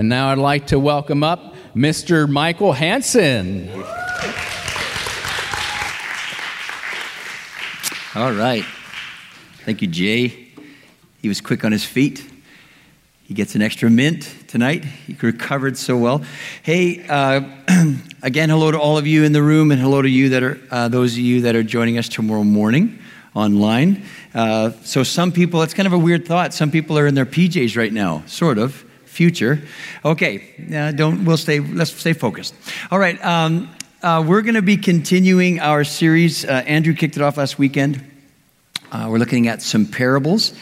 And now I'd like to welcome up Mr. Michael Hansen. All right. Thank you, Jay. He was quick on his feet. He gets an extra mint tonight. He recovered so well. Hey, again, hello to all of you in the room, and hello to you that are those of you that are joining us tomorrow morning online. So some people, it's kind of a weird thought. Some people are in their PJs right now, sort of. Future. Okay, let's stay focused. All right, we're going to be continuing our series. Andrew kicked it off last weekend. We're looking at some parables.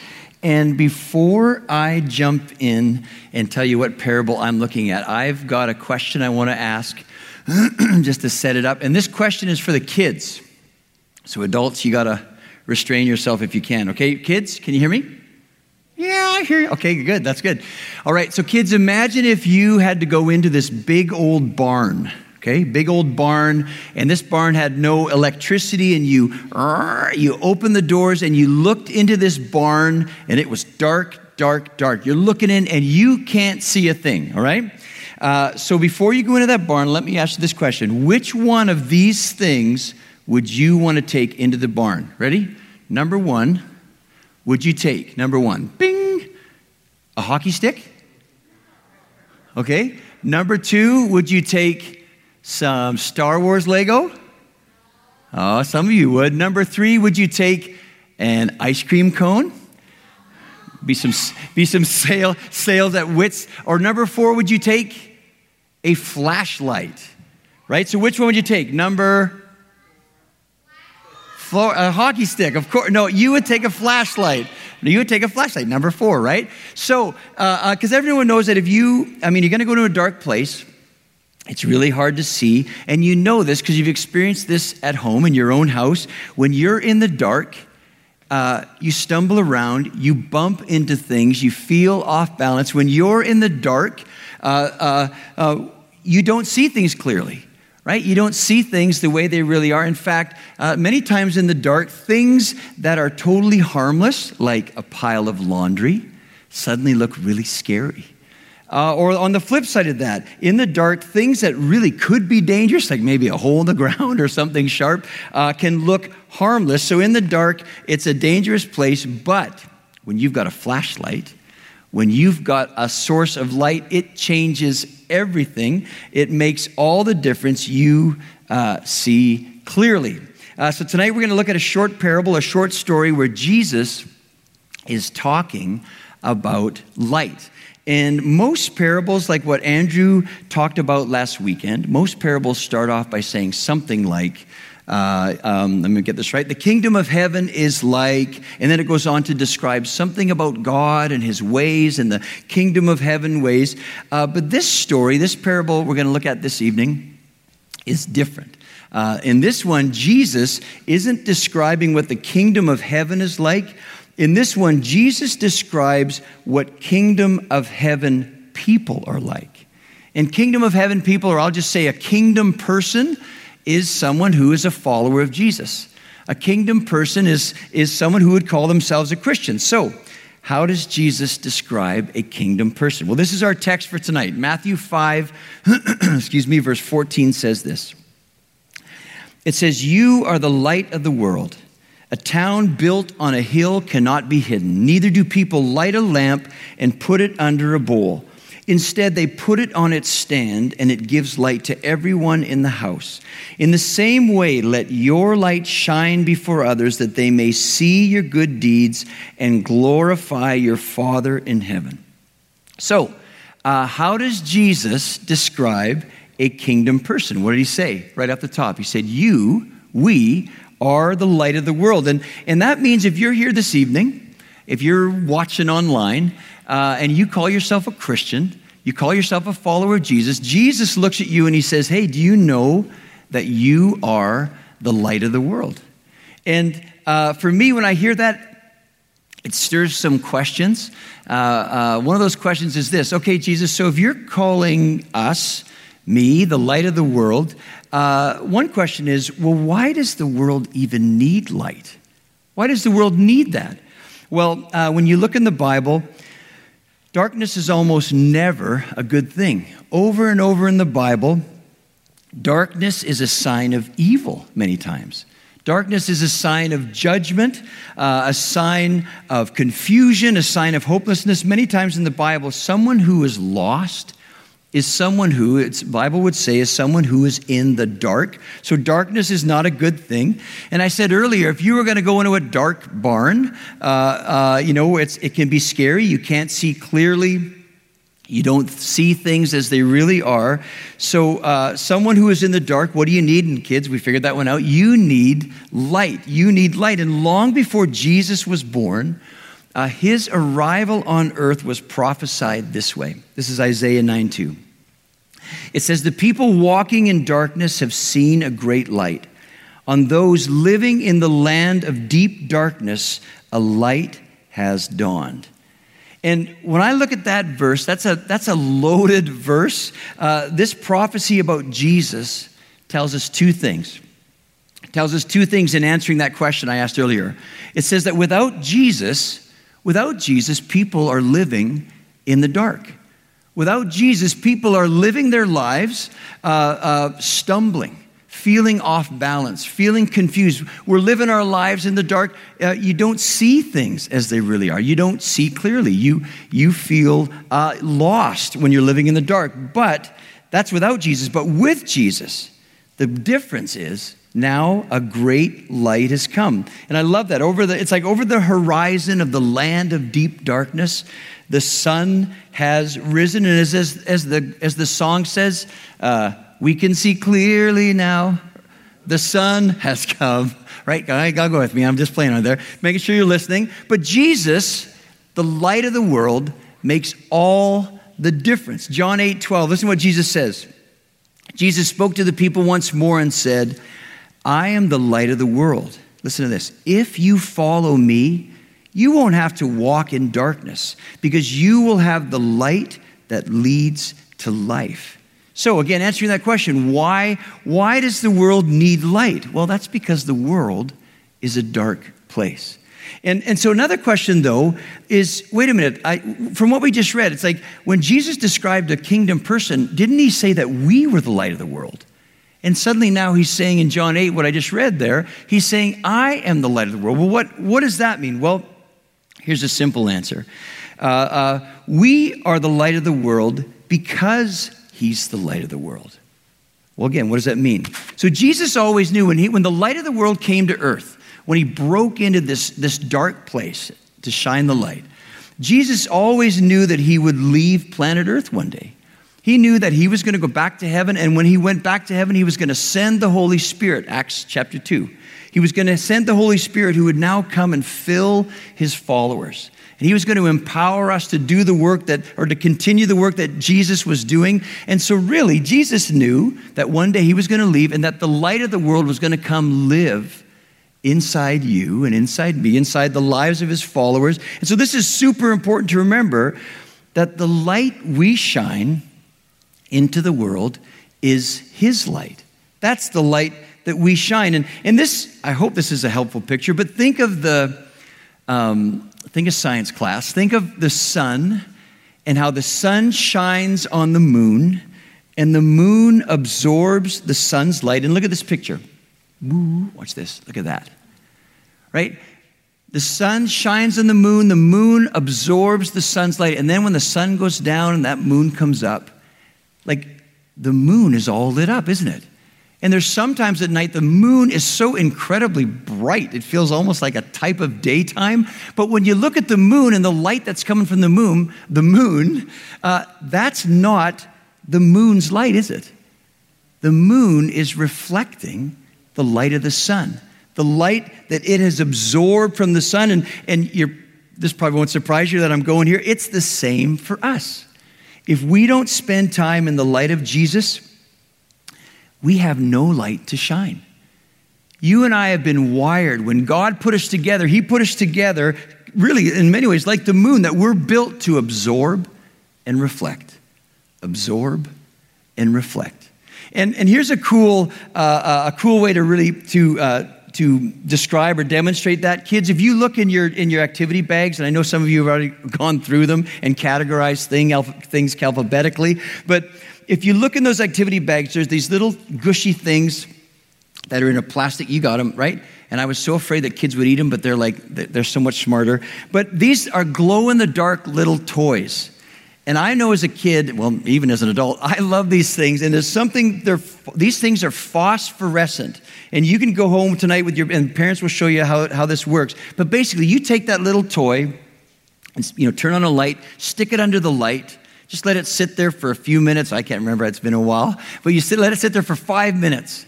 And before I jump in and tell you what parable I'm looking at, I've got a question I want to ask just to set it up. And this question is for the kids. So adults, you got to restrain yourself if you can. Okay, kids, can you hear me? Yeah, I hear you. Okay, good. That's good. All right. So kids, imagine if you had to go into this big old barn, okay? Big old barn. And this barn had no electricity, and you opened the doors and you looked into this barn, and it was dark, dark, dark. You're looking in and you can't see a thing. All right. So before you go into that barn, let me ask you this question. Which one of these things would you want to take into the barn? Ready? Number one. Would you take, number one, bing, a hockey stick? Okay. Number two, would you take some Star Wars Lego? Oh, some of you would. Number three, would you take an ice cream cone? Be some sales at Wits. Or number four, would you take a flashlight? Right? So which one would you take? Number four, a hockey stick, of course. No, you would take a flashlight. You would take a flashlight, number four, right? So, because everyone knows that you're going to go to a dark place. It's really hard to see. And you know this because you've experienced this at home in your own house. When you're in the dark, you stumble around, you bump into things, you feel off balance. When you're in the dark, you don't see things clearly. Right? You don't see things the way they really are. In fact, many times in the dark, things that are totally harmless, like a pile of laundry, suddenly look really scary. Or on the flip side of that, in the dark, things that really could be dangerous, like maybe a hole in the ground or something sharp, can look harmless. So in the dark, it's a dangerous place. But when you've got a flashlight, when you've got a source of light, it changes everything. It makes all the difference. You see clearly. So tonight we're going to look at a short parable, a short story where Jesus is talking about light. And most parables, like what Andrew talked about last weekend, most parables start off by saying something like, let me get this right. The kingdom of heaven is like, and then it goes on to describe something about God and his ways and the kingdom of heaven ways. But this story, this parable we're going to look at this evening is different. In this one, Jesus isn't describing what the kingdom of heaven is like. In this one, Jesus describes what kingdom of heaven people are like. And kingdom of heaven people, or I'll just say a kingdom person, is someone who is a follower of Jesus. A kingdom person is someone who would call themselves a Christian. So, how does Jesus describe a kingdom person? Well, this is our text for tonight. Matthew 5, verse 14 says this. It says, "You are the light of the world. A town built on a hill cannot be hidden. Neither do people light a lamp and put it under a bowl. Instead, they put it on its stand, and it gives light to everyone in the house. In the same way, let your light shine before others, that they may see your good deeds and glorify your Father in heaven." So, how does Jesus describe a kingdom person? What did he say right off the top? He said, we are the light of the world. And that means if you're here this evening, if you're watching online, and you call yourself a Christian, you call yourself a follower of Jesus, Jesus looks at you and he says, "Hey, do you know that you are the light of the world?" And for me, when I hear that, it stirs some questions. One of those questions is this. Okay, Jesus, so if you're calling me, the light of the world, one question is, well, why does the world even need light? Why does the world need that? Well, when you look in the Bible, Darkness is almost never a good thing. Over and over in the Bible, darkness is a sign of evil many times. Darkness is a sign of judgment, a sign of confusion, a sign of hopelessness. Many times in the Bible, someone who is lost is someone who, the Bible would say, is someone who is in the dark. So darkness is not a good thing. And I said earlier, if you were going to go into a dark barn, it can be scary. You can't see clearly. You don't see things as they really are. So someone who is in the dark, what do you need? And kids, we figured that one out. You need light. You need light. And long before Jesus was born, his arrival on earth was prophesied this way. This is Isaiah 9:2. It says, "The people walking in darkness have seen a great light. On those living in the land of deep darkness, a light has dawned." And when I look at that verse, that's a loaded verse. This prophecy about Jesus tells us two things. It tells us two things in answering that question I asked earlier. It says that without Jesus, people are living in the dark. Without Jesus, people are living their lives stumbling, feeling off balance, feeling confused. We're living our lives in the dark. You don't see things as they really are. You don't see clearly. You feel lost when you're living in the dark. But that's without Jesus. But with Jesus, the difference is now a great light has come. And I love that. It's like over the horizon of the land of deep darkness, the sun has risen. And as the song says, we can see clearly now. The sun has come. Right? Go with me. I'm just playing on there, making sure you're listening. But Jesus, the light of the world, makes all the difference. John 8:12. Listen to what Jesus says. Jesus spoke to the people once more and said, "I am the light of the world." Listen to this. "If you follow me, you won't have to walk in darkness because you will have the light that leads to life." So again, answering that question, why does the world need light? Well, that's because the world is a dark place. And so another question, though, is, wait a minute, from what we just read, it's like when Jesus described a kingdom person, didn't he say that we were the light of the world? And suddenly now he's saying in John 8, what I just read there, he's saying, "I am the light of the world." Well, what does that mean? Well, here's a simple answer. We are the light of the world because he's the light of the world. Well, again, what does that mean? So Jesus always knew when the light of the world came to earth, when he broke into this dark place to shine the light, Jesus always knew that he would leave planet earth one day. He knew that he was going to go back to heaven, and when he went back to heaven, he was going to send the Holy Spirit, Acts chapter 2. He was going to send the Holy Spirit who would now come and fill his followers. And he was going to empower us to do the work to continue the work that Jesus was doing. And so really, Jesus knew that one day he was going to leave and that the light of the world was going to come live inside you and inside me, inside the lives of his followers. And so this is super important to remember, that the light we shine into the world is his light. That's the light that we shine. And this, I hope this is a helpful picture, but think of think of science class. Think of the sun and how the sun shines on the moon and the moon absorbs the sun's light. And look at this picture. Ooh, watch this. Look at that. Right? The sun shines on the moon absorbs the sun's light. And then when the sun goes down and that moon comes up, like the moon is all lit up, isn't it? And there's sometimes at night, the moon is so incredibly bright, it feels almost like a type of daytime. But when you look at the moon and the light that's coming from the moon, that's not the moon's light, is it? The moon is reflecting the light of the sun, the light that it has absorbed from the sun. This probably won't surprise you that I'm going here. It's the same for us. If we don't spend time in the light of Jesus, we have no light to shine. You and I have been wired. When God put us together, he put us together, really, in many ways, like the moon, that we're built to absorb and reflect. Absorb and reflect. And here's a cool way to really, to to describe or demonstrate that. Kids, if you look in your activity bags, and I know some of you have already gone through them and categorized things alphabetically, but if you look in those activity bags, there's these little gushy things that are in a plastic. You got them, right? And I was so afraid that kids would eat them, but they're so much smarter. But these are glow-in-the-dark little toys. And I know as a kid, well, even as an adult, I love these things. And there's something, these things are phosphorescent. And you can go home tonight and parents will show you how this works. But basically, you take that little toy and, turn on a light, stick it under the light, just let it sit there for a few minutes. I can't remember, it's been a while. But let it sit there for 5 minutes.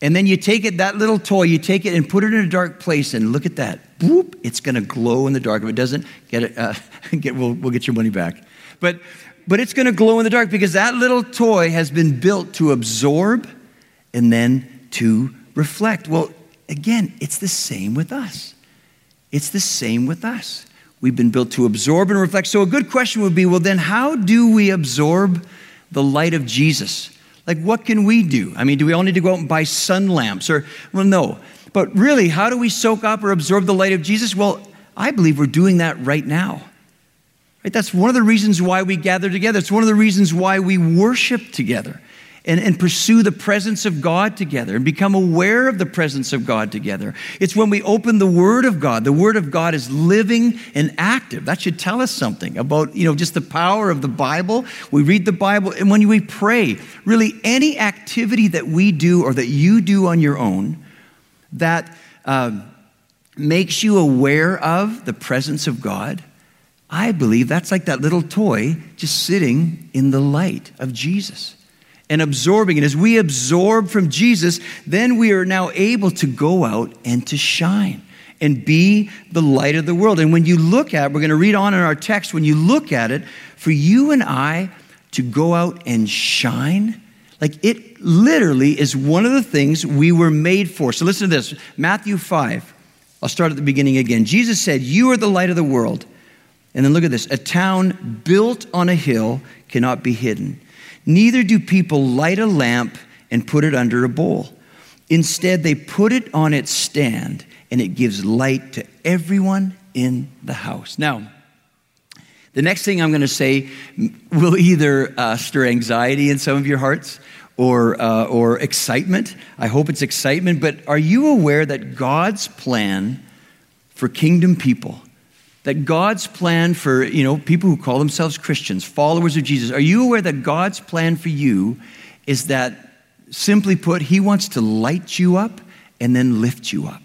And then you take it, that little toy, you take it and put it in a dark place, and look at that. Boop, it's going to glow in the dark. If it doesn't, we'll get your money back. But it's going to glow in the dark because that little toy has been built to absorb and then to reflect. Well, again, it's the same with us. We've been built to absorb and reflect. So a good question would be, well, then how do we absorb the light of Jesus? Like, what can we do? I mean, do we all need to go out and buy sun lamps? Well, no. But really, how do we soak up or absorb the light of Jesus? Well, I believe we're doing that right now. Right? That's one of the reasons why we gather together. It's one of the reasons why we worship together and pursue the presence of God together and become aware of the presence of God together. It's when we open the Word of God. The Word of God is living and active. That should tell us something about, just the power of the Bible. We read the Bible, and when we pray, really any activity that we do or that you do on your own that makes you aware of the presence of God, I believe that's like that little toy just sitting in the light of Jesus and absorbing it. As we absorb from Jesus, then we are now able to go out and to shine and be the light of the world. And when you look at it, we're going to read on in our text, when you look at it, for you and I to go out and shine, like it literally is one of the things we were made for. So listen to this, Matthew 5. I'll start at the beginning again. Jesus said, "You are the light of the world." And then look at this, "A town built on a hill cannot be hidden. Neither do people light a lamp and put it under a bowl. Instead, they put it on its stand, and it gives light to everyone in the house." Now, the next thing I'm going to say will either stir anxiety in some of your hearts or excitement. I hope it's excitement. But are you aware that God's plan for kingdom people, that God's plan for, people who call themselves Christians, followers of Jesus, are you aware that God's plan for you is that, simply put, He wants to light you up and then lift you up?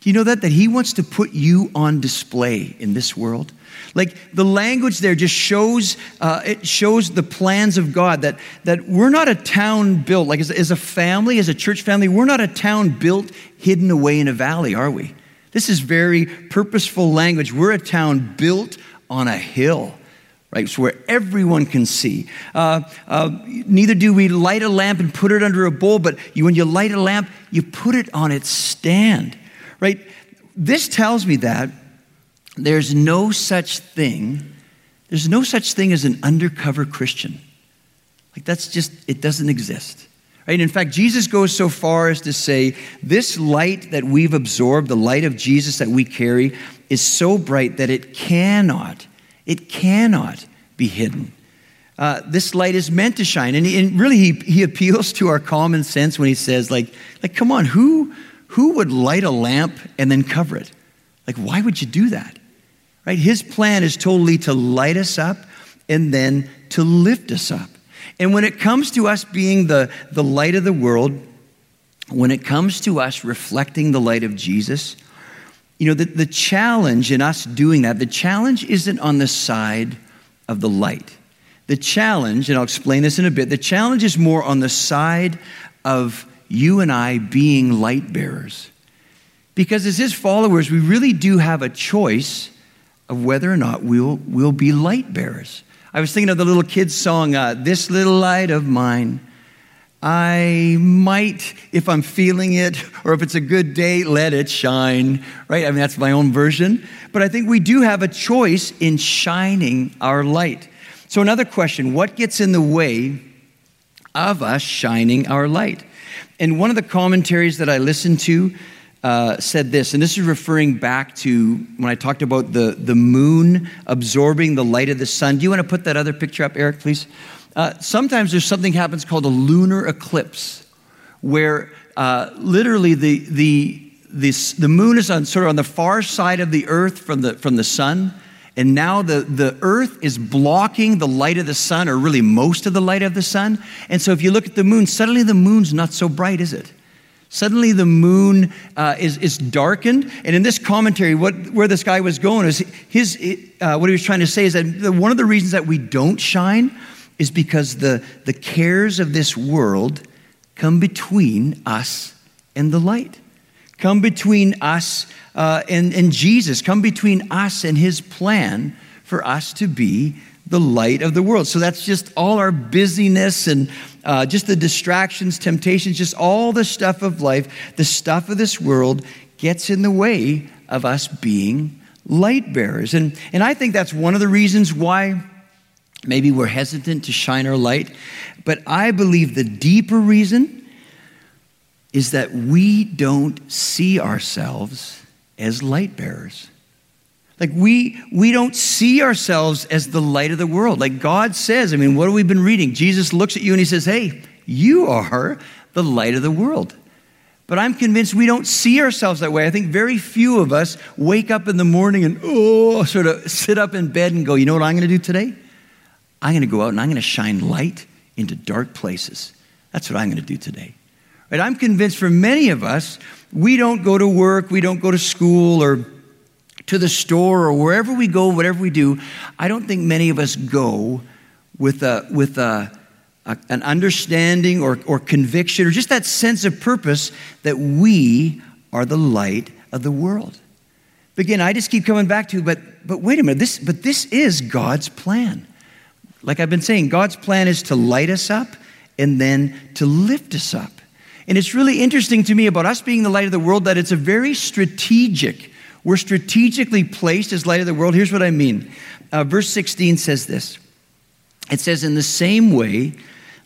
Do you know that He wants to put you on display in this world? Like the language there just shows, it shows the plans of God, that we're not a town built, like as a family, as a church family, we're not a town built hidden away in a valley, are we? This is very purposeful language. We're a town built on a hill, right? So where everyone can see. Neither do we light a lamp and put it under a bowl, but when you light a lamp, you put it on its stand, right? This tells me that there's no such thing as an undercover Christian. Like it doesn't exist. Right? In fact, Jesus goes so far as to say, this light that we've absorbed, the light of Jesus that we carry, is so bright that it cannot be hidden. This light is meant to shine. And really, he appeals to our common sense when he says, like come on, who would light a lamp and then cover it? Like, why would you do that? Right? His plan is totally to light us up and then to lift us up. And when it comes to us being the light of the world, when it comes to us reflecting the light of Jesus, the challenge in us doing that, the challenge isn't on the side of the light. The challenge, and I'll explain this in a bit, the challenge is more on the side of you and I being light bearers. Because as His followers, we really do have a choice of whether or not we'll be light bearers. I was thinking of the little kid's song, "This Little Light of Mine." I might, if I'm feeling it, or if it's a good day, let it shine, right? I mean, that's my own version. But I think we do have a choice in shining our light. So another question, what gets in the way of us shining our light? And one of the commentaries that I listened to said this, and this is referring back to when I talked about the moon absorbing the light of the sun. Do you want to put that other picture up, Eric, please? Sometimes there's something happens called a lunar eclipse, where literally the moon is on sort of on the far side of the earth from the sun, and now the earth is blocking the light of the sun, or really most of the light of the sun. And so if you look at the moon, suddenly the moon's not so bright, is it? Suddenly the moon is darkened. And in this commentary, where this guy was going is what he was trying to say is that one of the reasons that we don't shine is because the cares of this world come between us and the light, come between us and Jesus, come between us and his plan for us to be the light of the world. So that's just all our busyness and just the distractions, temptations, just all the stuff of life, the stuff of this world gets in the way of us being light bearers. And I think that's one of the reasons why maybe we're hesitant to shine our light. But I believe the deeper reason is that we don't see ourselves as light bearers. Like we don't see ourselves as the light of the world. Like God says, I mean, what have we been reading? Jesus looks at you and he says, hey, you are the light of the world. But I'm convinced we don't see ourselves that way. I think very few of us wake up in the morning and sort of sit up in bed and go, you know what I'm going to do today? I'm going to go out and I'm going to shine light into dark places. That's what I'm going to do today. Right? I'm convinced for many of us, we don't go to work, we don't go to school or to the store or wherever we go, whatever we do, I don't think many of us go with an understanding or conviction or just that sense of purpose that we are the light of the world. But again, I just keep coming back to, but wait a minute, this is God's plan. Like I've been saying, God's plan is to light us up and then to lift us up. And it's really interesting to me about us being the light of the world that it's a very strategic. We're strategically placed as light of the world. Here's what I mean. Verse 16 says this. It says, in the same way,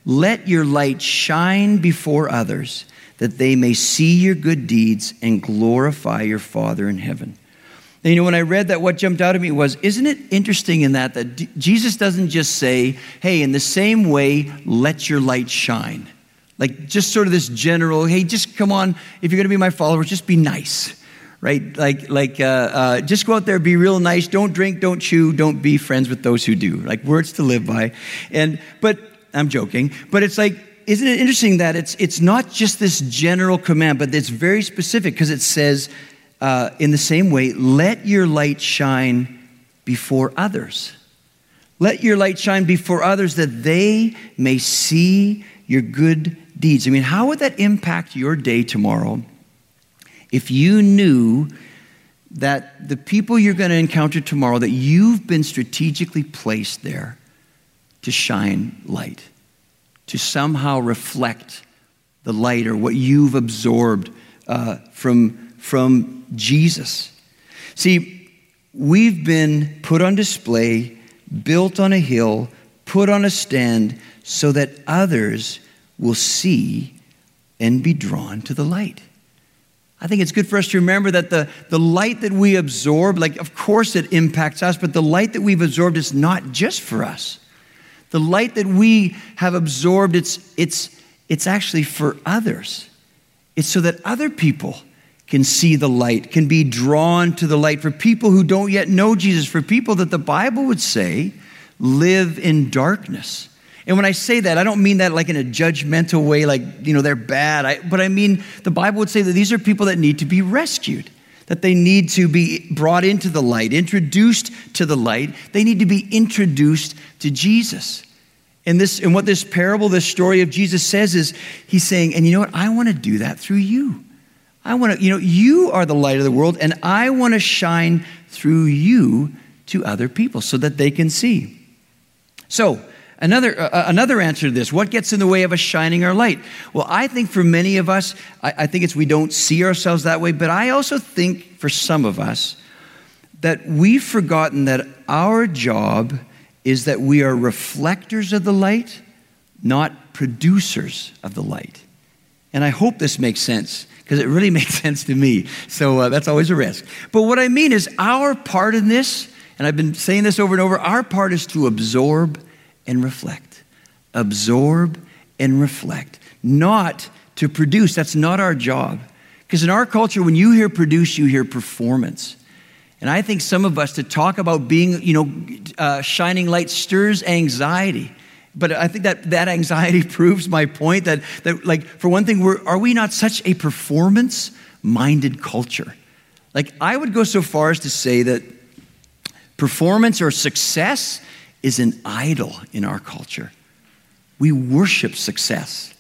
let your light shine before others, that they may see your good deeds and glorify your Father in heaven. Now, you know, when I read that, what jumped out at me was, isn't it interesting in that Jesus doesn't just say, hey, in the same way, let your light shine. Like just sort of this general, hey, just come on, if you're going to be my follower, just be nice. Right? Like, just go out there, be real nice. Don't drink, don't chew, don't be friends with those who do. Like words to live by. But I'm joking. But it's like, isn't it interesting that it's not just this general command, but it's very specific because it says, in the same way, let your light shine before others. Let your light shine before others that they may see your good deeds. I mean, how would that impact your day tomorrow? If you knew that the people you're going to encounter tomorrow, that you've been strategically placed there to shine light, to somehow reflect the light or what you've absorbed from Jesus. See, we've been put on display, built on a hill, put on a stand, so that others will see and be drawn to the light. I think it's good for us to remember that the light that we absorb, like of course it impacts us, but the light that we've absorbed is not just for us. The light that we have absorbed, it's actually for others. It's so that other people can see the light, can be drawn to the light. For people who don't yet know Jesus, for people that the Bible would say live in darkness. And when I say that, I don't mean that like in a judgmental way, like, you know, they're bad. But I mean, the Bible would say that these are people that need to be rescued, that they need to be brought into the light, introduced to the light. They need to be introduced to Jesus. And what this parable, this story of Jesus says is he's saying, and you know what? I want to do that through you. I want to, you know, you are the light of the world, and I want to shine through you to other people so that they can see. So, Another answer to this, what gets in the way of us shining our light? Well, I think for many of us, I think it's we don't see ourselves that way, but I also think for some of us that we've forgotten that our job is that we are reflectors of the light, not producers of the light. And I hope this makes sense, because it really makes sense to me. So that's always a risk. But what I mean is our part in this, and I've been saying this over and over, our part is to absorb and reflect. Absorb and reflect. Not to produce. That's not our job. Because in our culture, when you hear produce, you hear performance. And I think some of us, to talk about being, shining light stirs anxiety. But I think that anxiety proves my point that for one thing, are we not such a performance-minded culture? Like, I would go so far as to say that performance or success is an idol in our culture. We worship success.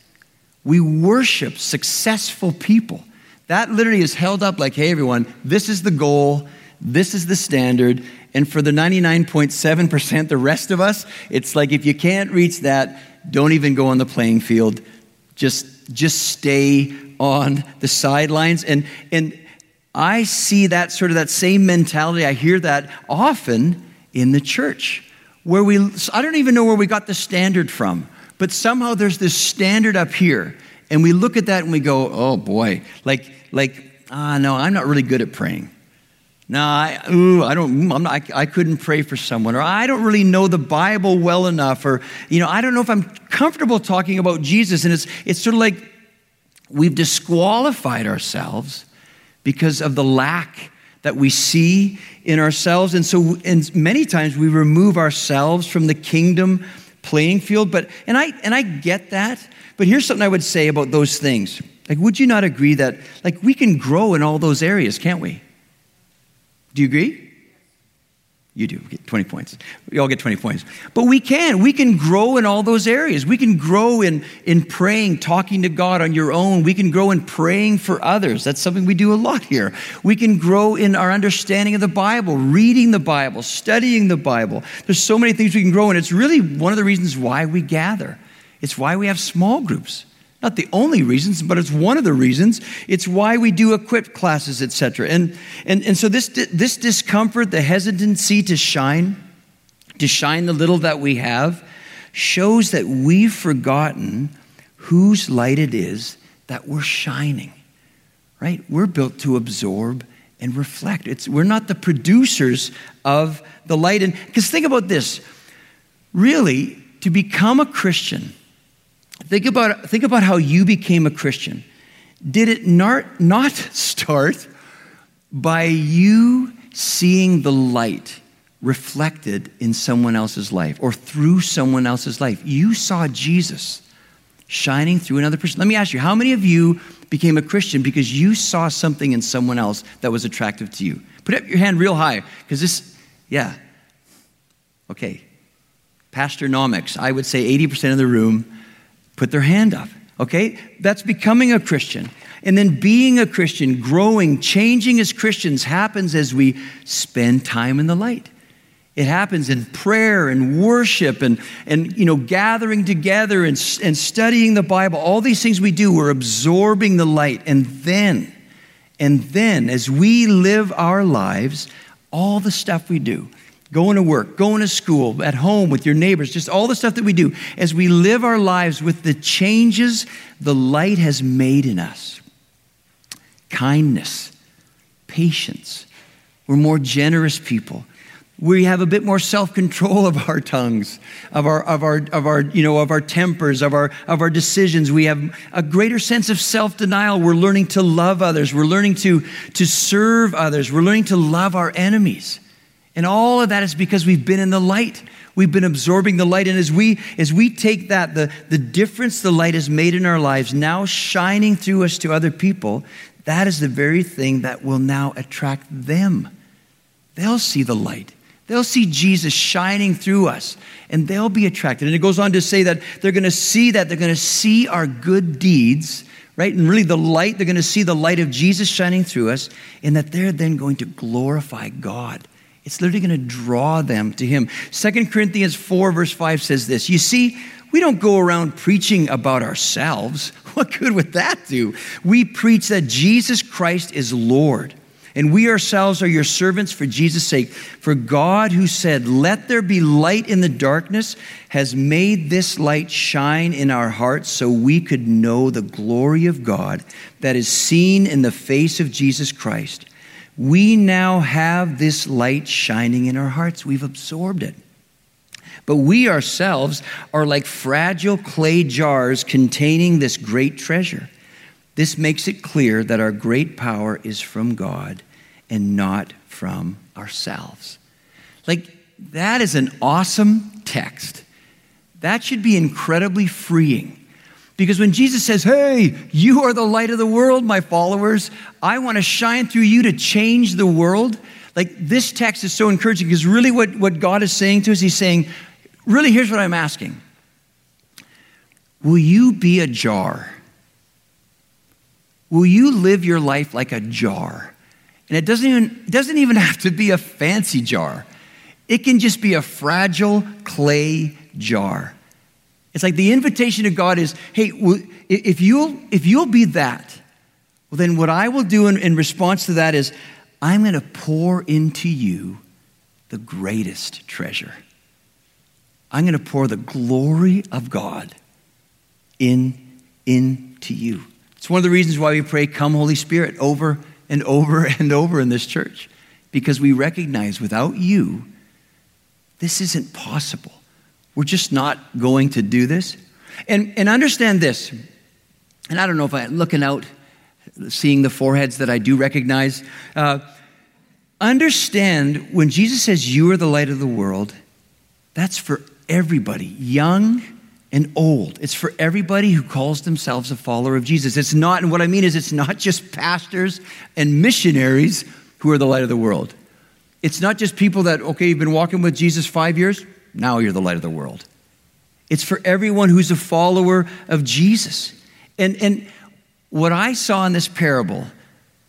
We worship successful people. That literally is held up like, hey, everyone, this is the goal, this is the standard, and for the 99.7%, the rest of us, it's like if you can't reach that, don't even go on the playing field. Just stay on the sidelines. And I see that sort of that same mentality. I hear that often in the church, where I don't even know where we got the standard from, but somehow there's this standard up here, and we look at that and we go, oh boy, no, I'm not really good at praying. No, I couldn't pray for someone, or I don't really know the Bible well enough, or, I don't know if I'm comfortable talking about Jesus. And it's sort of like we've disqualified ourselves because of the lack that we see in ourselves. And so, and many times we remove ourselves from the kingdom playing field. But I get that. But here's something I would say about those things. Like, would you not agree that we can grow in all those areas, can't we? Do you agree? You do. Get 20 points. We all get 20 points. But we can. We can grow in all those areas. We can grow in praying, talking to God on your own. We can grow in praying for others. That's something we do a lot here. We can grow in our understanding of the Bible, reading the Bible, studying the Bible. There's so many things we can grow in. It's really one of the reasons why we gather. It's why we have small groups. Not the only reasons, but it's one of the reasons. It's why we do equip classes, etc. And so this discomfort, the hesitancy to shine the little that we have, shows that we've forgotten whose light it is that we're shining. Right? We're built to absorb and reflect. We're not the producers of the light. And because think about this, really, to become a Christian. Think about how you became a Christian. Did it not start by you seeing the light reflected in someone else's life or through someone else's life? You saw Jesus shining through another person. Let me ask you, how many of you became a Christian because you saw something in someone else that was attractive to you? Put up your hand real high, because okay. Pastonomics, I would say 80% of the room put their hand up, okay? That's becoming a Christian. And then being a Christian, growing, changing as Christians happens as we spend time in the light. It happens in prayer and worship and gathering together and studying the Bible. All these things we do, we're absorbing the light. And then as we live our lives, all the stuff we do, going to work, going to school, at home with your neighbors, just all the stuff that we do, as we live our lives with the changes the light has made in us. Kindness, patience. We're more generous people. We have a bit more self-control of our tongues, of our tempers, of our decisions. We have a greater sense of self-denial. We're learning to love others. We're learning to serve others. We're learning to love our enemies. And all of that is because we've been in the light. We've been absorbing the light. And as we take that, the difference the light has made in our lives, now shining through us to other people, that is the very thing that will now attract them. They'll see the light. They'll see Jesus shining through us, and they'll be attracted. And it goes on to say that they're going to see that. They're going to see our good deeds, right? And really the light, they're going to see the light of Jesus shining through us, and that they're then going to glorify God. It's literally going to draw them to him. 2 Corinthians 4, verse 5 says this. You see, we don't go around preaching about ourselves. What good would that do? We preach that Jesus Christ is Lord, And we ourselves are your servants for Jesus' sake. For God, who said, let there be light in the darkness, has made this light shine in our hearts so we could know the glory of God that is seen in the face of Jesus Christ. We now have this light shining in our hearts. We've absorbed it. But we ourselves are like fragile clay jars containing this great treasure. This makes it clear that our great power is from God and not from ourselves. Like, that is an awesome text. That should be incredibly freeing. Because when Jesus says, hey, you are the light of the world, my followers. I want to shine through you to change the world. Like, this text is so encouraging because really what God is saying to us, he's saying, really, here's what I'm asking. Will you be a jar? Will you live your life like a jar? And it doesn't even have to be a fancy jar. It can just be a fragile clay jar. It's like the invitation of God is, hey, if you'll be that, well, then what I will do in response to that is I'm going to pour into you the greatest treasure. I'm going to pour the glory of God into you. It's one of the reasons why we pray, come Holy Spirit, over and over and over in this church. Because we recognize without you, this isn't possible. We're just not going to do this. And understand this. And I don't know if I'm looking out, seeing the foreheads that I do recognize. Understand when Jesus says you are the light of the world, that's for everybody, young and old. It's for everybody who calls themselves a follower of Jesus. It's not, and what I mean is it's not just pastors and missionaries who are the light of the world. It's not just people that, okay, you've been walking with Jesus 5 years, now you're the light of the world. It's for everyone who's a follower of Jesus. And what I saw in this parable,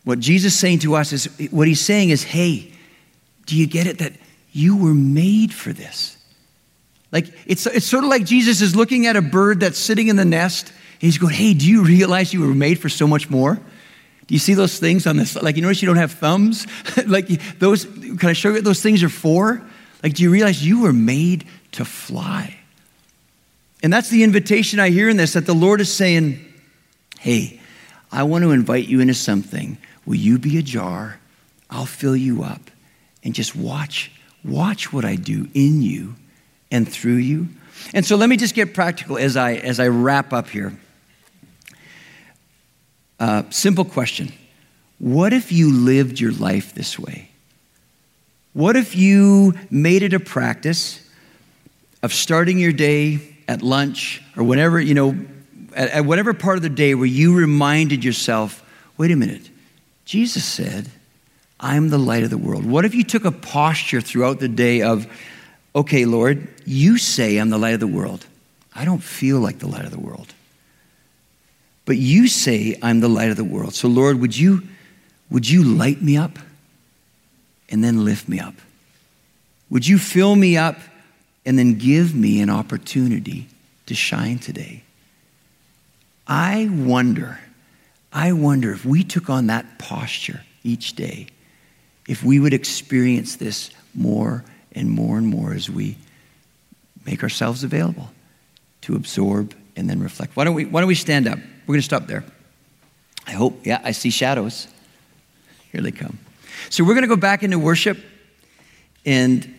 what Jesus is saying to us is, what he's saying is, hey, do you get it that you were made for this? Like, it's sort of like Jesus is looking at a bird that's sitting in the nest, and he's going, hey, do you realize you were made for so much more? Do you see those things on this? Like, you notice you don't have thumbs? Like, those, can I show you what those things are for? Like, do you realize you were made to fly? And that's the invitation I hear in this, that the Lord is saying, hey, I want to invite you into something. Will you be a jar? I'll fill you up. And just watch what I do in you and through you. And so let me just get practical as I wrap up here. Simple question. What if you lived your life this way? What if you made it a practice of starting your day at lunch or whenever, you know, at whatever part of the day where you reminded yourself, wait a minute, Jesus said, I'm the light of the world. What if you took a posture throughout the day of, okay, Lord, you say I'm the light of the world. I don't feel like the light of the world. But you say I'm the light of the world. So Lord, would you light me up and then lift me up? Would you fill me up and then give me an opportunity to shine today? I wonder if we took on that posture each day, if we would experience this more and more as we make ourselves available to absorb and then reflect. Why don't we stand up? We're going to stop there. I hope. Yeah, I see shadows. Here they come. So we're going to go back into worship, and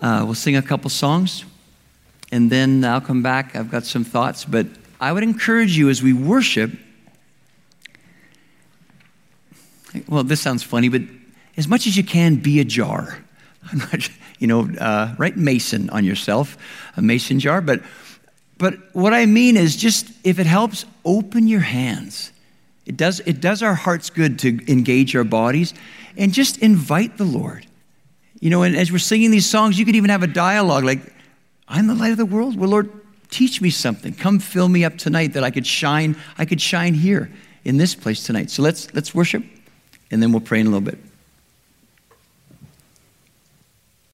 we'll sing a couple songs, and then I'll come back. I've got some thoughts, but I would encourage you as we worship. Well, this sounds funny, but as much as you can, be a jar. I'm not, write Mason on yourself, a Mason jar. But what I mean is just, if it helps, open your hands. It does our hearts good to engage our bodies and just invite the Lord. You know, and as we're singing these songs, you could even have a dialogue like, I'm the light of the world. Well, Lord, teach me something. Come fill me up tonight that I could shine here in this place tonight. So let's worship, and then we'll pray in a little bit.